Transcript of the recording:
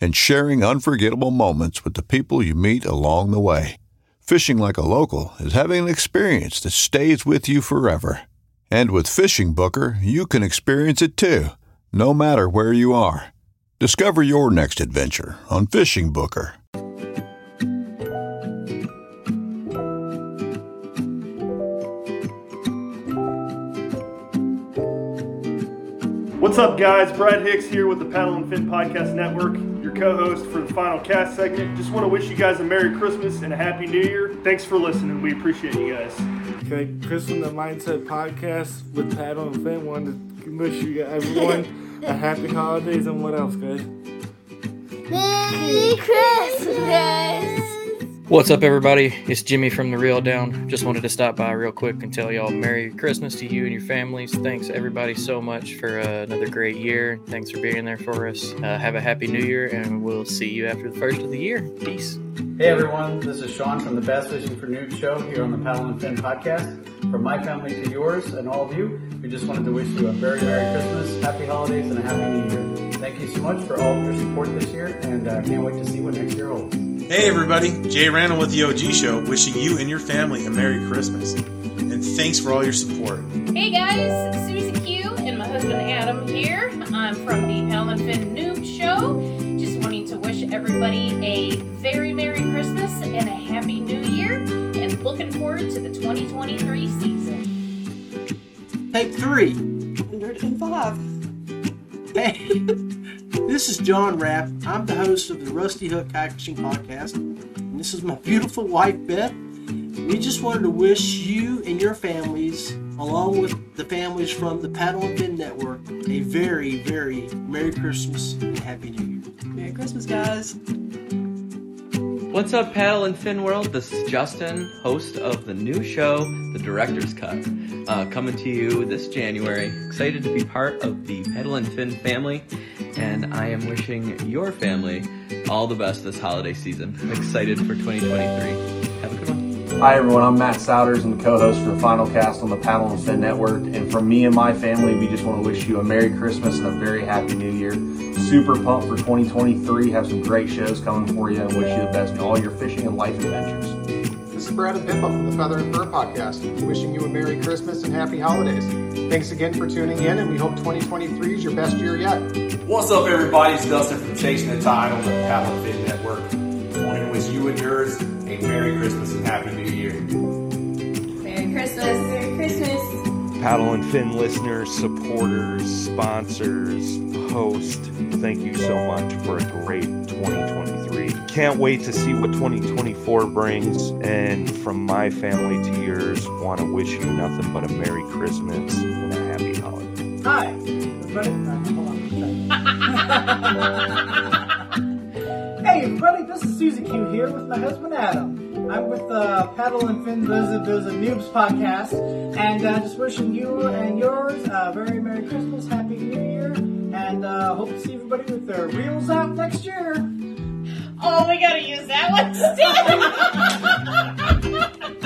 and sharing unforgettable moments with the people you meet along the way. Fishing like a local is having an experience that stays with you forever. And with Fishing Booker, you can experience it too, no matter where you are. Discover your next adventure on Fishing Booker. What's up, guys? Brad Hicks here with the Paddle and Fin Podcast Network, your co-host for the Final Cast segment. Just want to wish you guys a Merry Christmas and a Happy New Year. Thanks for listening. We appreciate you guys. Okay, Chris from the Mindset Podcast with Paddle and Fin wanted to wish you guys, everyone, a happy holidays and what else, guys? Merry Christmas! What's up, everybody? It's Jimmy from The Real Down. Just wanted to stop by real quick and tell y'all Merry Christmas to you and your families. Thanks, everybody, so much for another great year. Thanks for being there for us. Have a happy new year, and we'll see you after the first of the year. Peace. Hey, everyone. This is Sean from the Best Vision for Nudes show here on the Paddle and Fin podcast. From my family to yours and all of you, we just wanted to wish you a very Merry Christmas, happy holidays, and a happy new year. Thank you so much for all of your support this year, and I can't wait to see what next year holds. Hey everybody, Jay Randall with the OG Show, wishing you and your family a Merry Christmas. And thanks for all your support. Hey guys, Susie Q and my husband Adam here. I'm from the Palin Finn Noob Show. Just wanting to wish everybody a very Merry Christmas and a Happy New Year. And looking forward to the 2023 season. Take 305. Hey. This is John Rapp. I'm the host of the Rusty Hook Packaging Podcast, and this is my beautiful wife, Beth. We just wanted to wish you and your families, along with the families from the Paddle and Fin Network, a very, very Merry Christmas and Happy New Year. Merry Christmas, guys. What's up, Paddle and Fin World? This is Justin, host of the new show, The Director's Cut, coming to you this January. Excited to be part of the Paddle and Fin family. And I am wishing your family all the best this holiday season. I'm excited for 2023. Have a good one. Hi, everyone. I'm Matt Souders. I'm the co-host for Final Cast on the Paddle and Fin Network. And from me and my family, we just want to wish you a Merry Christmas and a very Happy New Year. Super pumped for 2023. Have some great shows coming for you. And wish you the best in all your fishing and life adventures. This is Brad and Pippa from the Feather and Fur Podcast, wishing you a Merry Christmas and Happy Holidays. Thanks again for tuning in, and we hope 2023 is your best year yet. What's up, everybody? It's Dustin from Chasing the Tide on the Paddle and Fin Network. I want to wish you and yours a Merry Christmas and Happy New Year. Merry Christmas. Merry Christmas. Paddle and Fin listeners, supporters, sponsors, hosts, thank you so much for a great 2023. Can't wait to see what 2024 brings. And from my family to yours, want to wish you nothing but a Merry Christmas and a Happy Holiday. Hi, everybody. Hey everybody, this is Susie Q here with my husband Adam. I'm with the Paddle and Fin Does a Noobs podcast, and just wishing you and yours a very Merry Christmas, Happy New Year, and hope to see everybody with their reels out next year. Oh, we gotta use that one.